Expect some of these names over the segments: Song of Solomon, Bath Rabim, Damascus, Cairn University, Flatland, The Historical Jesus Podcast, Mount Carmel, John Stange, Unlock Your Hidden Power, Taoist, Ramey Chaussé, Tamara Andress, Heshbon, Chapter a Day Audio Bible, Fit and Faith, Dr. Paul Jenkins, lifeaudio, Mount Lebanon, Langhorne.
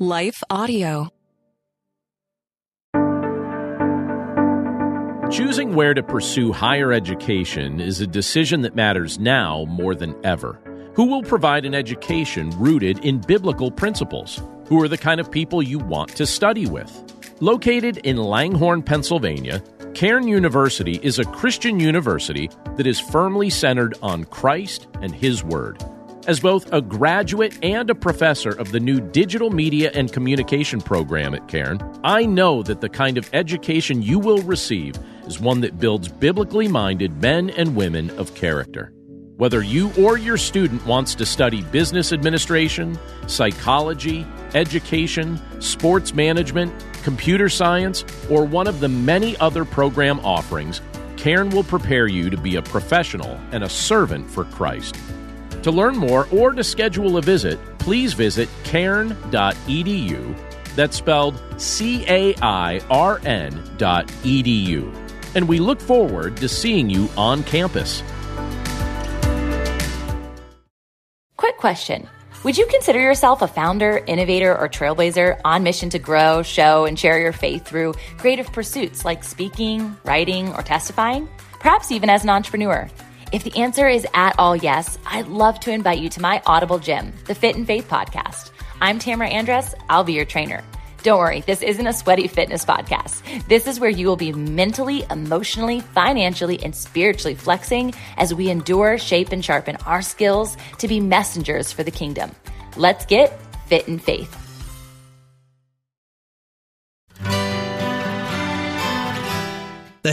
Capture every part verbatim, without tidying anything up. Life Audio. Choosing where to pursue higher education is a decision that matters now more than ever. Who will provide an education rooted in biblical principles? Who are the kind of people you want to study with? Located in Langhorne, Pennsylvania, Cairn University is a Christian university that is firmly centered on Christ and His Word. As both a graduate and a professor of the new Digital Media and Communication program at Cairn, I know that the kind of education you will receive is one that builds biblically-minded men and women of character. Whether you or your student wants to study business administration, psychology, education, sports management, computer science, or one of the many other program offerings, Cairn will prepare you to be a professional and a servant for Christ. To learn more or to schedule a visit, please visit cairn dot e d u. That's spelled C A I R N dot E D U. And we look forward to seeing you on campus. Quick question. Would you consider yourself a founder, innovator, or trailblazer on mission to grow, show, and share your faith through creative pursuits like speaking, writing, or testifying? Perhaps even as an entrepreneur. If the answer is at all yes, I'd love to invite you to my Audible Gym, the Fit and Faith podcast. I'm Tamara Andress. I'll be your trainer. Don't worry, this isn't a sweaty fitness podcast. This is where you will be mentally, emotionally, financially, and spiritually flexing as we endure, shape, and sharpen our skills to be messengers for the kingdom. Let's get fit and faith. The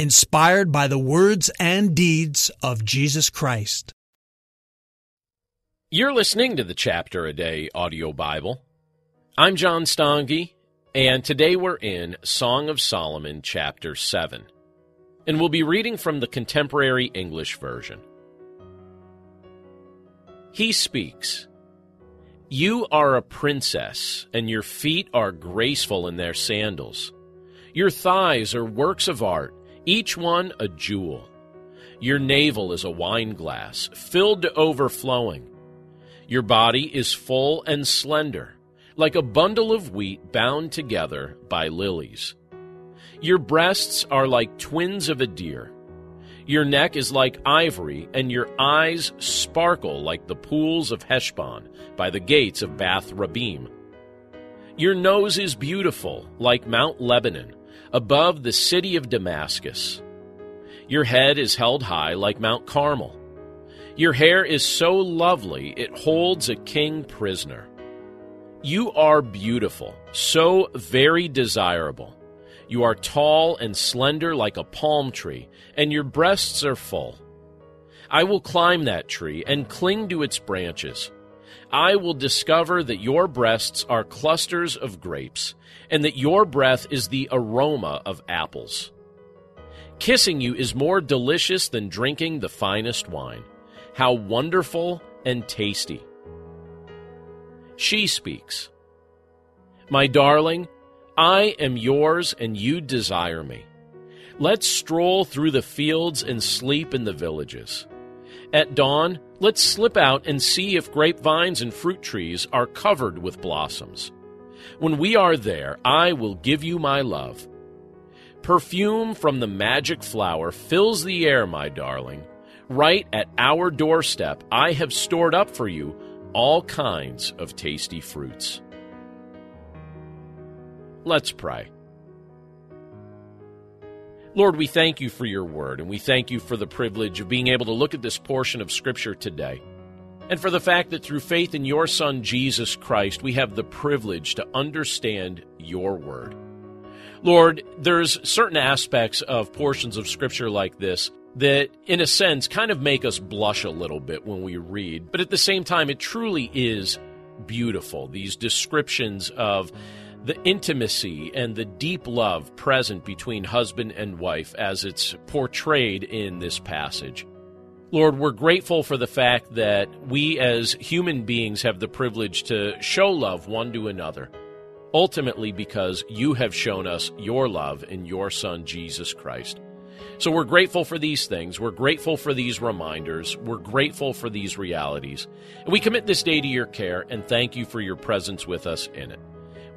inspired by the words and deeds of Jesus Christ. You're listening to the Chapter a Day Audio Bible. I'm John Stange, and today we're in Song of Solomon, Chapter seven. And we'll be reading from the Contemporary English Version. He speaks, "You are a princess, and your feet are graceful in their sandals. Your thighs are works of art, each one a jewel. Your navel is a wineglass, filled to overflowing. Your body is full and slender, like a bundle of wheat bound together by lilies. Your breasts are like twins of a deer. Your neck is like ivory, and your eyes sparkle like the pools of Heshbon by the gates of Bath Rabim. Your nose is beautiful, like Mount Lebanon, above the city of Damascus. Your head is held high like Mount Carmel. Your hair is so lovely it holds a king prisoner. You are beautiful, so very desirable. You are tall and slender like a palm tree, and your breasts are full. I will climb that tree and cling to its branches. I will discover that your breasts are clusters of grapes, and that your breath is the aroma of apples. Kissing you is more delicious than drinking the finest wine. How wonderful and tasty." She speaks, "My darling, I am yours and you desire me. Let's stroll through the fields and sleep in the villages. At dawn, let's slip out and see if grapevines and fruit trees are covered with blossoms. When we are there, I will give you my love. Perfume from the magic flower fills the air, my darling. Right at our doorstep, I have stored up for you all kinds of tasty fruits." Let's pray. Lord, we thank you for your word, and we thank you for the privilege of being able to look at this portion of Scripture today, and for the fact that through faith in your Son, Jesus Christ, we have the privilege to understand your word. Lord, there's certain aspects of portions of Scripture like this that, in a sense, kind of make us blush a little bit when we read, but at the same time, it truly is beautiful, these descriptions of the intimacy and the deep love present between husband and wife as it's portrayed in this passage. Lord, we're grateful for the fact that we as human beings have the privilege to show love one to another, ultimately because you have shown us your love in your Son, Jesus Christ. So we're grateful for these things. We're grateful for these reminders. We're grateful for these realities. And we commit this day to your care and thank you for your presence with us in it.